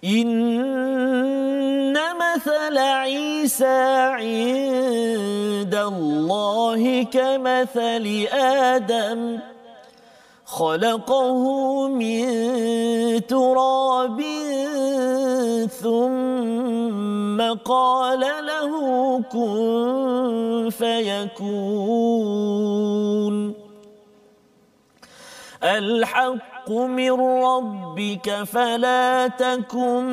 إِنَّ مَثَلَ عِيسَى عِندَ اللَّهِ كَمَثَلِ آدَمَ خَلَقَهُ مِنْ تُرَابٍ ثُمَّ قَالَ لَهُ كُن فَيَكُونُ الحق من ربك فلا تكن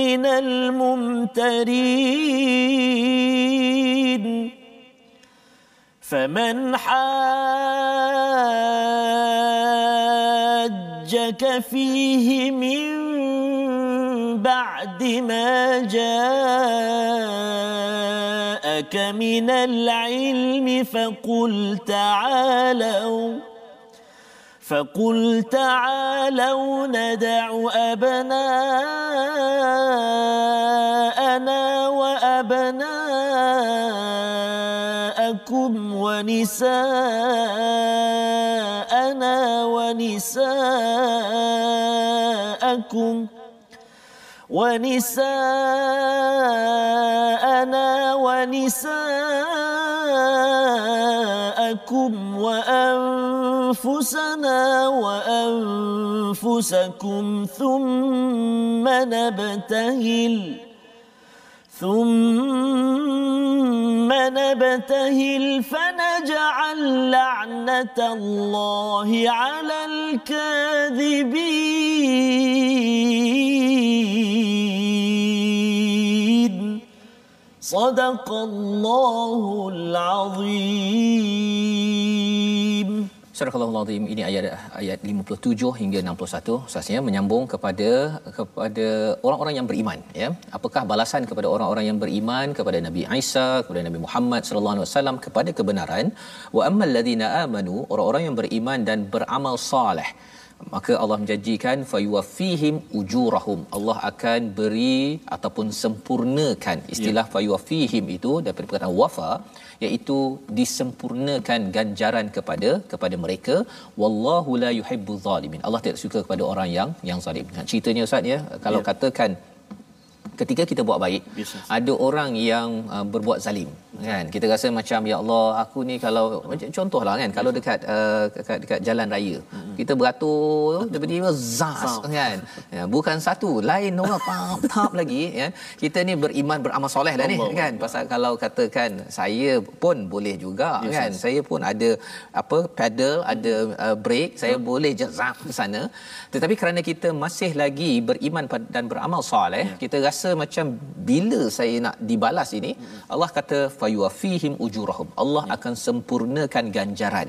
من الممترين فمن حاجك فيه من بعد ما جاءك لك من العلم فقل تعالوا فقل تعالوا ندع أبناءنا وأبناءكم ونساءنا ونساءكم ونساءنا ونساءكم وأنفسنا وأنفسكم ثم نبتهل ثم نبتهل فنجعل لعنة الله على الكاذبين. صدق الله العظيم. Surah Al-Azim ini ayat ayat lima puluh tujuh hingga enam puluh satu seterusnya menyambung kepada kepada orang-orang yang beriman, ya. Apakah balasan kepada orang-orang yang beriman kepada Nabi Isa, kepada Nabi Muhammad sallallahu alaihi wasallam, kepada kebenaran? Wa ammal ladina amanu, orang-orang yang beriman dan beramal soleh, maka Allah menjanjikan fayuwaffihim ujurahum, Allah akan beri ataupun sempurnakan. Istilah yeah. fayuwaffihim itu daripada perkataan wafa, iaitu disempurnakan ganjaran kepada kepada mereka. Wallahu la yuhibbuz zalimin, Allah tidak suka kepada orang yang yang zalim. Ceritanya ustaz, ya, kalau yeah. katakan ketika kita buat baik, yes, yes. ada orang yang uh, berbuat zalim, kan, kita rasa macam ya Allah aku ni, kalau contohlah kan, kalau dekat uh, dekat, dekat jalan raya mm-hmm. kita beratur tiba-tiba zas, kan, ya, bukan satu lain orang pap tap lagi, ya. Kita ni beriman beramal soleh dah ni, kan, pasal kalau katakan saya pun boleh juga, yes, kan, yes. saya pun ada apa pedal, ada uh, brake, saya mm-hmm. boleh zas ke sana, tetapi kerana kita masih lagi beriman dan beramal soleh, yeah. kita rasa macam bila saya nak dibalas ini, hmm. Allah kata fayuwafihim ujurahum, Allah hmm. akan sempurnakan ganjaran.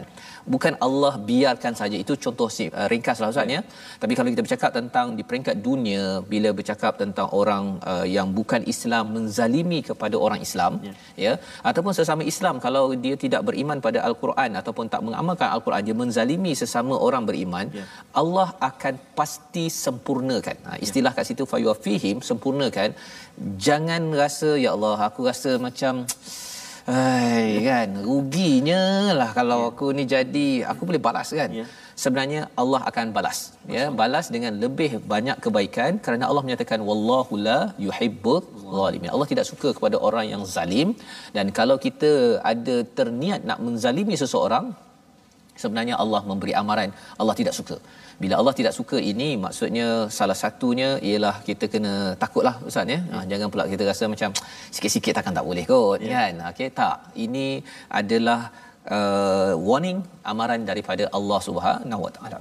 Bukan Allah biarkan saja. Itu contoh si uh, ringkaslah ustaz, ya. Tapi kalau kita bercakap tentang di peringkat dunia, bila bercakap tentang orang uh, yang bukan Islam menzalimi kepada orang Islam, yeah. ya, ataupun sesama Islam, kalau dia tidak beriman pada al-Quran ataupun tak mengamalkan al-Quran, dia menzalimi sesama orang beriman, yeah. Allah akan pasti sempurnakan. Ha, istilah yeah. kat situ fayuwafihim, sempurnakan. Jangan rasa ya Allah aku rasa macam ai kan ruginya lah kalau yeah. aku ni, jadi aku boleh balas, kan, yeah. sebenarnya Allah akan balas, Masalah. ya, balas dengan lebih banyak kebaikan, kerana Allah menyatakan wallahu la yuhibbuz zalimin, Allah tidak suka kepada orang yang zalim. Dan kalau kita ada terniat nak menzalimi seseorang, sebenarnya Allah memberi amaran, Allah tidak suka. Bila Allah tidak suka ini, maksudnya salah satunya ialah kita kena takutlah ustaz, ya. Ha, jangan pula kita rasa macam sikit-sikit takkan tak boleh kot, yeah. kan. Okey, tak. Ini adalah uh, warning, amaran daripada Allah Subhanahu Wa Taala.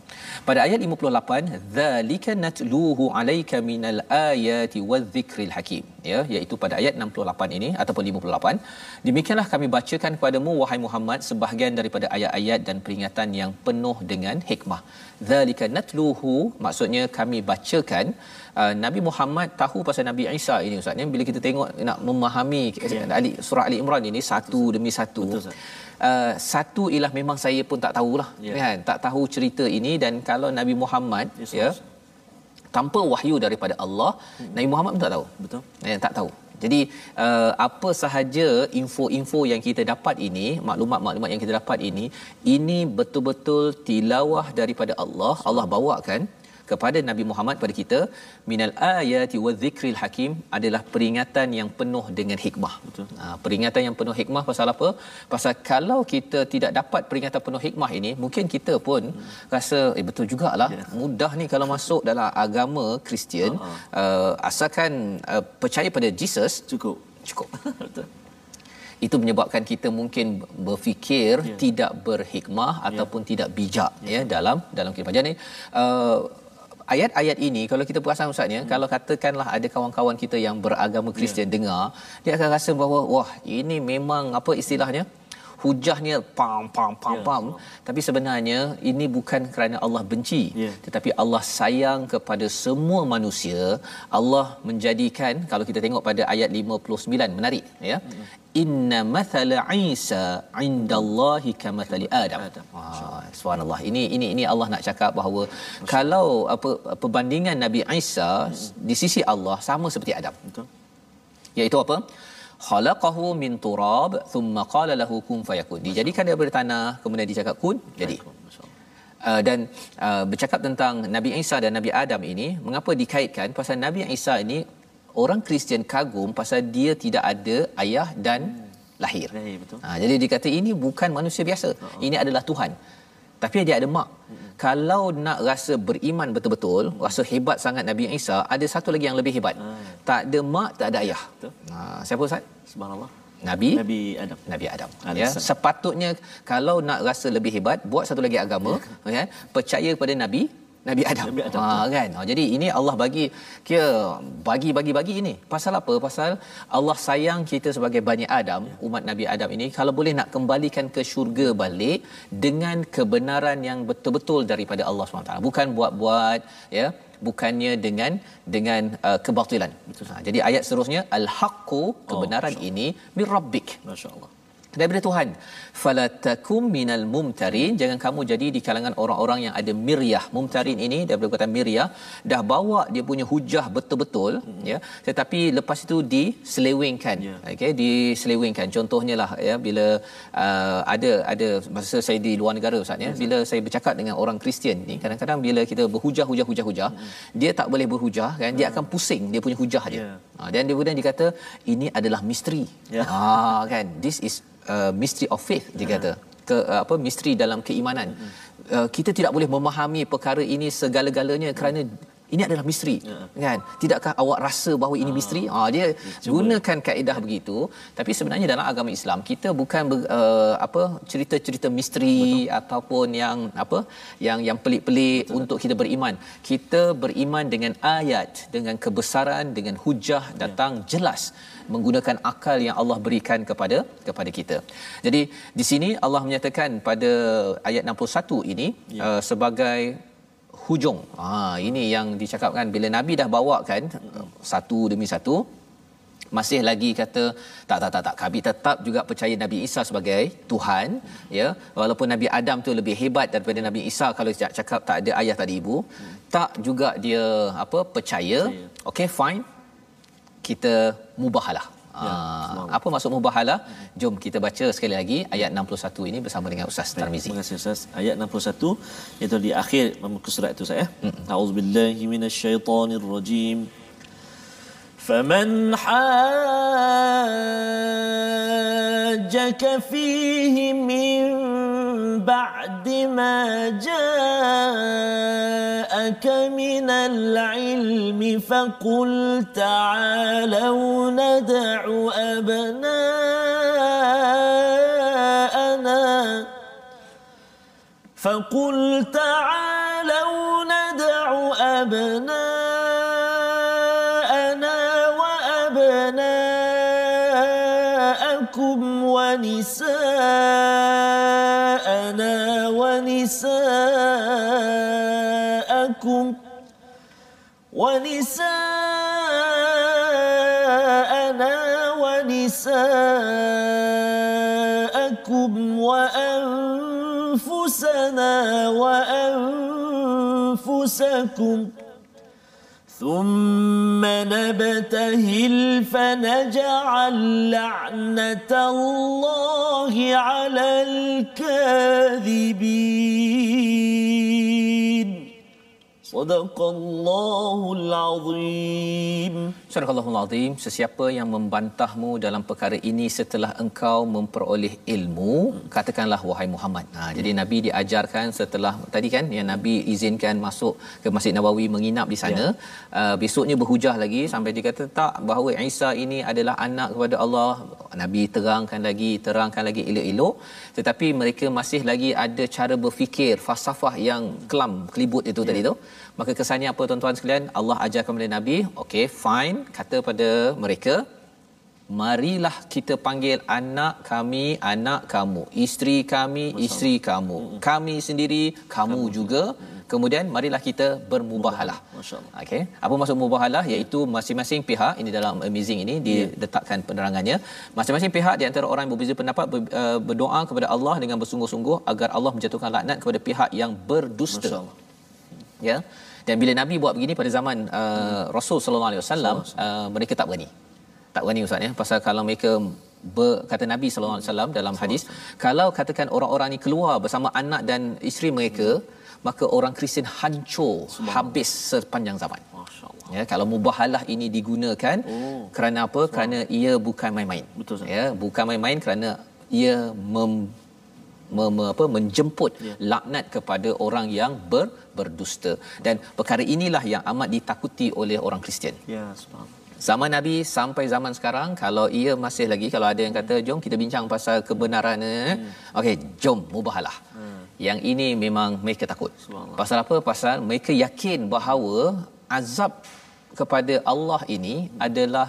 Pada ayat lima puluh lapan, zalika natluhu alayka minal ayati wadh-dhikril hakim, ya, iaitu pada ayat enam puluh lapan ini ataupun lima puluh lapan, demikianlah kami bacakan kepadamu wahai Muhammad sebahagian daripada ayat-ayat dan peringatan yang penuh dengan hikmah. Zalika natluhu, maksudnya kami bacakan. uh, Nabi Muhammad tahu pasal Nabi Isa ini ustaz, ya. Bila kita tengok nak memahami yeah. Ali, surah Ali Imran ini satu betul, demi satu betul, uh, satu ialah memang saya pun tak tahulah, yeah. kan, tak tahu cerita ini. Dan kalau Nabi Muhammad yes, ya yes. tanpa wahyu daripada Allah, hmm. Nabi Muhammad pun tak tahu, betul, ya, tak tahu. Jadi uh, apa sahaja info-info yang kita dapat ini, maklumat-maklumat yang kita dapat ini ini betul-betul tilawah daripada Allah. Allah bawakan kepada Nabi Muhammad pada kita. Minal ayati wadh-dhikril hakim adalah peringatan yang penuh dengan hikmah. Betul. Ha, peringatan yang penuh hikmah pasal apa? Pasal kalau kita tidak dapat peringatan penuh hikmah ini, mungkin kita pun hmm. rasa eh betul jugalah. Yeah. Mudah ni kalau masuk dalam agama Kristian, uh-huh. uh, asalkan uh, percaya pada Jesus cukup. Cukup. Betul. Itu menyebabkan kita mungkin berfikir yeah. tidak berhikmah yeah. ataupun tidak bijak, yeah. ya, dalam dalam kehidupan. Jadi uh, ayat-ayat ini kalau kita perasan ustaz, ya, hmm. kalau katakanlah ada kawan-kawan kita yang beragama Kristian yeah. dengar, dia akan rasa bahawa wah, ini memang apa istilahnya, hujahnya pam pam pam yeah, pam so. Tapi sebenarnya ini bukan kerana Allah benci, yeah, tetapi Allah sayang kepada semua manusia. Allah menjadikan, kalau kita tengok pada ayat lima puluh sembilan, menarik ya, mm-hmm. Inna mathala Isa indallahi kamathali Adam. Wah, subhanallah. Ini ini ini Allah nak cakap bahawa Masya, kalau apa perbandingan Nabi Isa hmm. di sisi Allah sama seperti Adam. Betul. Iaitu apa? Khalaqahu min turab thumma qala lahu kun fayakun. Dijadikan daripada tanah, kemudian dicakap kun, jadi. Uh, dan uh, bercakap tentang Nabi Isa dan Nabi Adam ini, mengapa dikaitkan? Pasal Nabi Isa ini orang Kristian kagum pasal dia tidak ada ayah dan lahir. Lahir, betul. Ha, jadi dikata ini bukan manusia biasa. Uh-huh. Ini adalah Tuhan. Tapi dia ada mak. Uh-huh. Kalau nak rasa beriman betul-betul, uh-huh, rasa hebat sangat Nabi Isa, ada satu lagi yang lebih hebat. Uh-huh. Tak ada mak, tak ada ayah. Betul. Ha, siapa Ustaz? Subhanallah. Nabi Nabi Adam. Nabi Adam. Ya, sepatutnya kalau nak rasa lebih hebat, buat satu lagi agama, uh-huh, ya, percaya kepada Nabi Nabi Adam. Nabi Adam. Ha kan. Ha, jadi ini Allah bagi kira bagi bagi bagi ini. Pasal apa? Pasal Allah sayang kita sebagai Bani Adam, ya, umat Nabi Adam ini, kalau boleh nak kembalikan ke syurga balik dengan kebenaran yang betul-betul daripada Allah Subhanahu Wa Taala. Bukan buat-buat ya, bukannya dengan dengan uh, kebatilan. Betul. Ha, jadi ayat seterusnya al-haqqu, kebenaran oh, ini min rabbik. Masya-Allah. Daripada Tuhan. Fala takum minal mumtarin, jangan kamu jadi di kalangan orang-orang yang ada miryah. Mumtarin ini daripada kata miryah, dah bawa dia punya hujah betul-betul, mm-hmm, ya, tetapi lepas itu diselewengkan, yeah, okey, diselewengkan. Contohnyalah ya, bila uh, ada ada masa saya di luar negara Ustaz ya, bila saya bercakap dengan orang Kristian ni, kadang-kadang bila kita berhujah-hujah-hujah-hujah, mm-hmm, dia tak boleh berhujah kan, dia akan pusing dia punya hujah dia. Yeah. Ha, dan dia kemudian dikata ini adalah misteri. Yeah. Ha kan, this is Uh, mystery of faith, dia kata ke uh, apa misteri dalam keimanan. Uh, kita tidak boleh memahami perkara ini segala-galanya kerana ini adalah misteri, yeah, kan? Tidakkah awak rasa bahawa ini misteri? Ah, dia Cuma. gunakan kaedah begitu, tapi sebenarnya dalam agama Islam kita bukan ber, uh, apa cerita-cerita misteri. Betul. Ataupun yang apa yang yang pelik-pelik. Betul. Untuk kita beriman. Kita beriman dengan ayat, dengan kebesaran, dengan hujah datang, yeah, jelas menggunakan akal yang Allah berikan kepada kepada kita. Jadi di sini Allah menyatakan pada ayat enam puluh satu ini, yeah, uh, sebagai hujung. Ha, ini yang dicakapkan bila Nabi dah bawakan satu demi satu, masih lagi kata tak tak tak tak kami tetap juga percaya Nabi Isa sebagai Tuhan, ya, walaupun Nabi Adam tu lebih hebat daripada Nabi Isa kalau dia cakap tak ada ayah tak ada ibu, hmm, tak juga dia apa percaya. Okey, fine, kita mubahalah. Ya, apa maksud mubahalah? Jom kita baca sekali lagi ayat enam puluh satu ini bersama dengan Ustaz Tarmizi. Terima kasih Ustaz. Ayat enam puluh satu iaitu di akhir muka surat itu saya. A'udzubillahi minasyaitonirrajim. Faman hajjaka fihi min ba'di ma ja'aka minal ilmi faqul ta'alaw nad'u abna'ana faqul ta'alaw nad'u abna'ana wa abna'akum wa nisa'ana wa nisa'akum وَنِسَاءَنَا وَنِسَاءَكُمْ وَأَنفُسَنَا وَأَنفُسَكُمْ ثُمَّ نَبْتَهِلْ فَنَجْعَلْ لَعْنَةَ اللَّهِ عَلَى الْكَاذِبِينَ. Sadaqallahul azim. Sadaqallahul azim. Sesiapa yang membantahmu dalam perkara ini setelah engkau memperoleh ilmu, katakanlah wahai Muhammad. Ha, jadi Nabi diajarkan setelah tadi kan, yang Nabi izinkan masuk ke Masjid Nabawi menginap di sana. Ya. Uh, besoknya berhujah lagi sampai dikata tak bahawa Isa ini adalah anak kepada Allah. Nabi terangkan lagi, terangkan lagi elok-elok, tetapi mereka masih lagi ada cara berfikir falsafah yang kelam, kelibut itu ya, tadi tu. Maka kesannya apa tuan-tuan sekalian, Allah ajarkan kepada Nabi, okey fine, kata pada mereka marilah kita panggil anak kami anak kamu, isteri kami isteri kamu, kami sendiri kamu juga. Kemudian marilah kita bermubahalah. Masya-Allah. Okey. Apa maksud mubahalah? Iaitu masing-masing pihak, ini dalam amazing ini diletakkan penerangannya. Masing-masing pihak di antara orang yang berbeza pendapat ber, uh, berdoa kepada Allah dengan bersungguh-sungguh agar Allah menjatuhkan laknat kepada pihak yang berdusta. Masya-Allah. Ya. Dan bila Nabi buat begini pada zaman uh, hmm. Rasul sallallahu alaihi wasallam, mereka tak berani. Tak berani ustaz ya, pasal kalau mereka ber, kata Nabi sallallahu alaihi wasallam dalam hadis, kalau katakan orang-orang ni keluar bersama anak dan isteri mereka, hmm. maka orang Kristian hancur habis sepanjang zaman. Masya-Allah. Ya, kalau mubahalah ini digunakan oh. kerana apa? Kerana ia bukan main-main. Betul, ya, bukan main-main kerana ia mem, mem apa menjemput ya. laknat kepada orang yang ber, berdusta. Dan perkara inilah yang amat ditakuti oleh orang Kristian. Ya, subhanallah. Zaman Nabi sampai zaman sekarang, kalau ia masih lagi, kalau ada yang kata jom kita bincang pasal kebenaran, hmm. okey, jom mubahalah. Hmm. Yang ini memang mereka takut. Pasal apa? Pasal mereka yakin bahawa azab kepada Allah ini adalah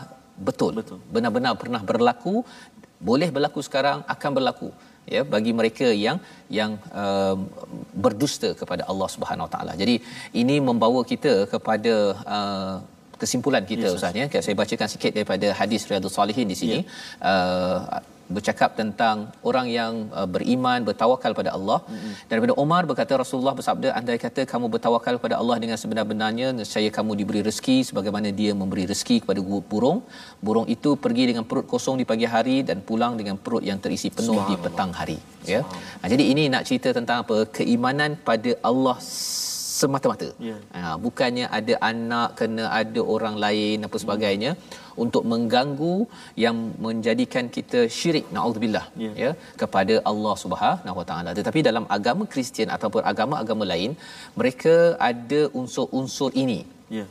betul. betul. Benar-benar pernah berlaku, boleh berlaku sekarang, akan berlaku. Ya, bagi mereka yang yang um, berdusta kepada Allah Subhanahu Wa Taala. Jadi ini membawa kita kepada uh, kesimpulan kita yes, ustaz ya. Saya bacakan sikit daripada hadis Riyadhus Salihin di sini. Yeah. Uh, bercakap tentang orang yang uh, beriman, bertawakal pada Allah. Mm-hmm. Daripada Umar berkata, Rasulullah bersabda, andai kata kamu bertawakal pada Allah dengan sebenar-benarnya, nescaya kamu diberi rezeki sebagaimana dia memberi rezeki kepada burung. Burung itu pergi dengan perut kosong di pagi hari dan pulang dengan perut yang terisi penuh di petang hari, ya. Ha, jadi ini nak cerita tentang apa? Keimanan pada Allah semata-mata. Yeah. Ha, bukannya ada anak, kena ada orang lain apa sebagainya mm. untuk mengganggu yang menjadikan kita syirik, naudzubillah, yeah. ya, kepada Allah Subhanahu Wa Taala. Tetapi dalam agama Kristian ataupun agama-agama lain, mereka ada unsur-unsur ini. Yeah.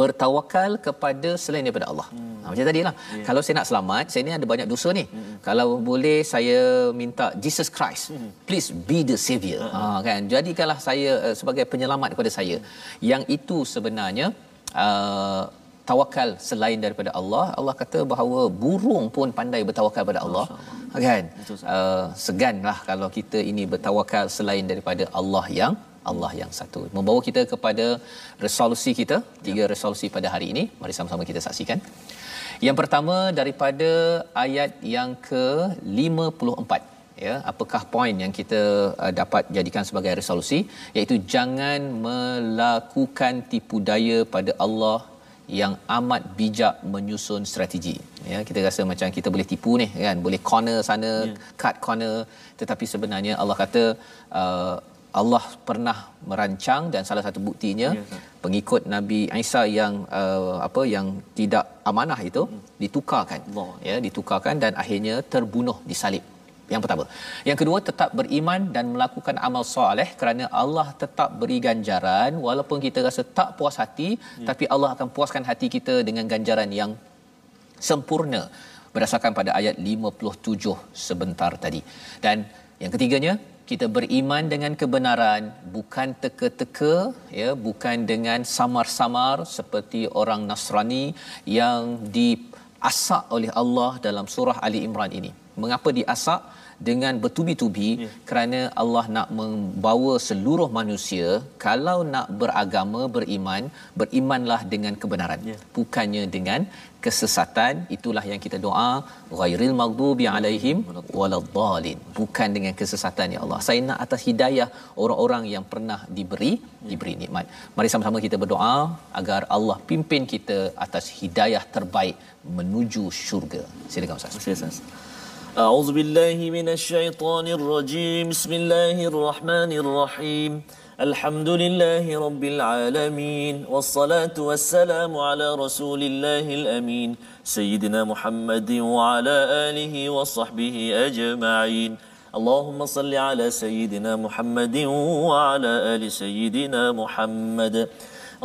Bertawakal kepada selain daripada Allah. Hmm. Ha, macam tadilah. Yeah. Kalau saya nak selamat, saya ni ada banyak dosa ni. Hmm. Kalau boleh saya minta Jesus Christ, hmm. please be the savior. Hmm. Ha, kan? Jadikanlah saya uh, sebagai penyelamat kepada saya. Hmm. Yang itu sebenarnya uh, tawakal selain daripada Allah. Allah kata bahawa burung pun pandai bertawakal pada Allah. Allah. Kan? Uh, seganlah kalau kita ini bertawakal selain daripada Allah yang Allah yang satu. Membawa kita kepada resolusi kita, tiga ya. resolusi pada hari ini. Mari sama-sama kita saksikan. Yang pertama daripada ayat yang ke lima puluh empat, ya, apakah poin yang kita uh, dapat jadikan sebagai resolusi, iaitu jangan melakukan tipu daya pada Allah yang amat bijak menyusun strategi. Ya, kita rasa macam kita boleh tipu ni kan, boleh corner sana, ya. cut corner, tetapi sebenarnya Allah kata uh, Allah pernah merancang, dan salah satu buktinya ya, pengikut Nabi Isa yang uh, apa yang tidak amanah itu ditukarkan Allah. ya ditukarkan dan akhirnya terbunuh disalib. Yang pertama. Yang kedua, tetap beriman dan melakukan amal soleh kerana Allah tetap beri ganjaran walaupun kita rasa tak puas hati, ya. tapi Allah akan puaskan hati kita dengan ganjaran yang sempurna berdasarkan pada ayat lima puluh tujuh sebentar tadi. Dan yang ketiganya, kita beriman dengan kebenaran, bukan teka-teka, ya, bukan dengan samar-samar seperti orang Nasrani yang diasak oleh Allah dalam surah Ali Imran ini. Mengapa diasak dengan bertubi-tubi? Ya. Kerana Allah nak membawa seluruh manusia, kalau nak beragama, beriman, berimanlah dengan kebenaran, ya. bukannya dengan kesesatan. Itulah yang kita doa, ghairil maghdubi alaihim waladhdallin, bukan dengan kesesatan, ya Allah. Saya nak atas hidayah orang-orang yang pernah diberi diberi nikmat. Mari sama-sama kita berdoa agar Allah pimpin kita atas hidayah terbaik menuju syurga. Silakan Ustaz. Ustaz. أعوذ بالله من الشيطان الرجيم بسم الله الرحمن الرحيم الحمد لله رب العالمين والصلاة والسلام على رسول الله الأمين سيدنا محمد وعلى آله وصحبه أجمعين اللهم صل على سيدنا محمد وعلى آل سيدنا محمد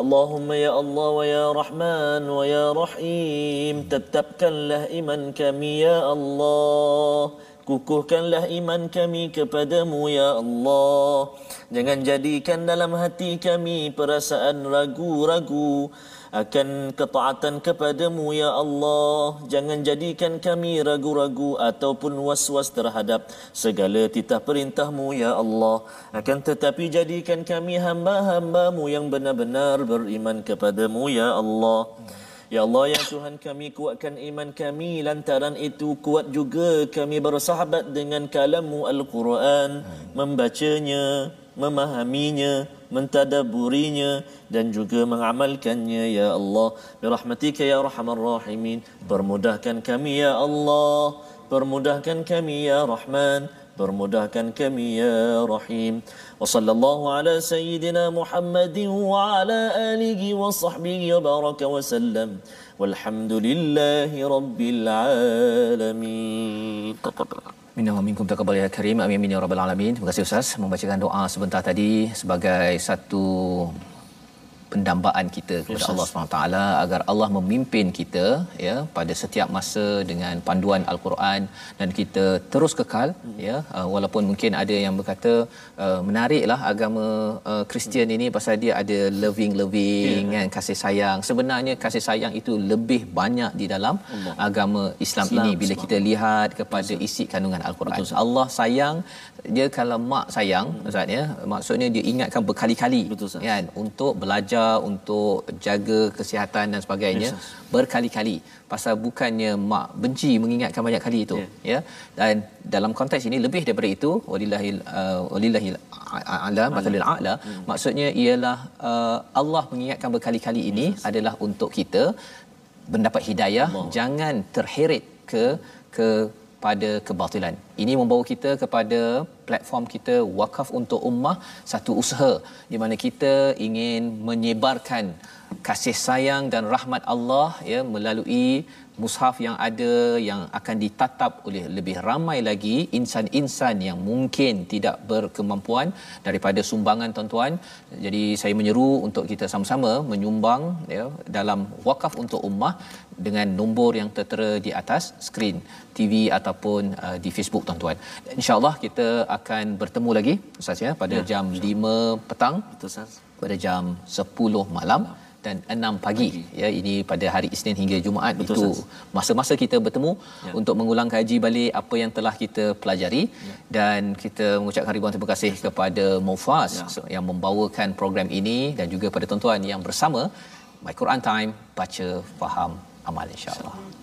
اللهم يا الله ويا رحمن ويا رحيم تتبكن له إمن كم يا الله Kukuhkanlah iman kami kepadamu ya Allah. Jangan jadikan dalam hati kami perasaan ragu-ragu akan ketaatan kepadamu ya Allah. Jangan jadikan kami ragu-ragu ataupun was-was terhadap segala titah perintahmu ya Allah. Akan tetapi jadikan kami hamba-hambamu yang benar-benar beriman kepadamu ya Allah. Ya Allah, ya Tuhan kami, kuatkan iman kami, lantaran itu kuat juga kami bersahabat dengan kalam-Mu Al-Quran, membacanya, memahaminya, mentadaburinya dan juga mengamalkannya ya Allah. Birahmatika ya arhamar rahimin, permudahkan kami ya Allah, permudahkan kami ya Rahman, permudahkan kami ya Rahim. Wa sallallahu ala sayyidina Muhammadin wa ala alihi wa sahbihi wa baraka wa sallam, walhamdulillahi rabbil alamin. Minna wa minkum taqabbal ya karim, amin ya rabbal alamin. Terima kasih Ustaz membacakan doa sebentar tadi sebagai satu pendambaan kita kepada yes, Allah Subhanahu taala, agar Allah memimpin kita ya pada setiap masa dengan panduan al-Quran dan kita terus kekal hmm. ya uh, walaupun mungkin ada yang berkata uh, menariklah agama uh, Kristian hmm. ini pasal dia ada loving loving yeah. kan, kasih sayang. Sebenarnya kasih sayang itu lebih banyak di dalam Allah. agama Islam, Islam ini bila Islam. kita lihat kepada yes. isi kandungan al-Quran. Betul. Allah sayang dia, kalau mak sayang hmm. Ustaz ya, maksudnya dia ingatkan berkali-kali Betul, kan untuk belajar, untuk jaga kesihatan dan sebagainya yes, berkali-kali. Pasal bukannya mak benci mengingatkan banyak kali itu yeah. ya. Dan dalam konteks ini lebih daripada itu, walillahil uh, walillahil a'la matalil a'la hmm. maksudnya ialah uh, Allah mengingatkan berkali-kali ini yes, adalah untuk kita mendapat hidayah Allah. Jangan terheret ke ke pada kebatilan. Ini membawa kita kepada platform kita Wakaf untuk Ummah, satu usaha di mana kita ingin menyebarkan kasih sayang dan rahmat Allah ya melalui mushaf yang ada, yang akan ditatap oleh lebih ramai lagi insan-insan yang mungkin tidak berkemampuan daripada sumbangan tuan-tuan. Jadi saya menyeru untuk kita sama-sama menyumbang ya dalam Wakaf untuk Ummah dengan nombor yang tertera di atas skrin T V ataupun uh, di Facebook tuan-tuan. Insya-Allah kita akan bertemu lagi Ustaz ya pada ya, jam lima petang, betul Ustaz, pada jam sepuluh malam dan enam pagi ya. Ini pada hari Isnin hingga Jumaat. Betul, itu masa-masa kita bertemu ya, untuk mengulang kaji balik apa yang telah kita pelajari ya. Dan kita mengucapkan ribuan terima kasih kepada MOFAS ya, yang membawakan program ini dan juga pada tuan-tuan yang bersama My Quran Time, baca, faham, amal insya-Allah.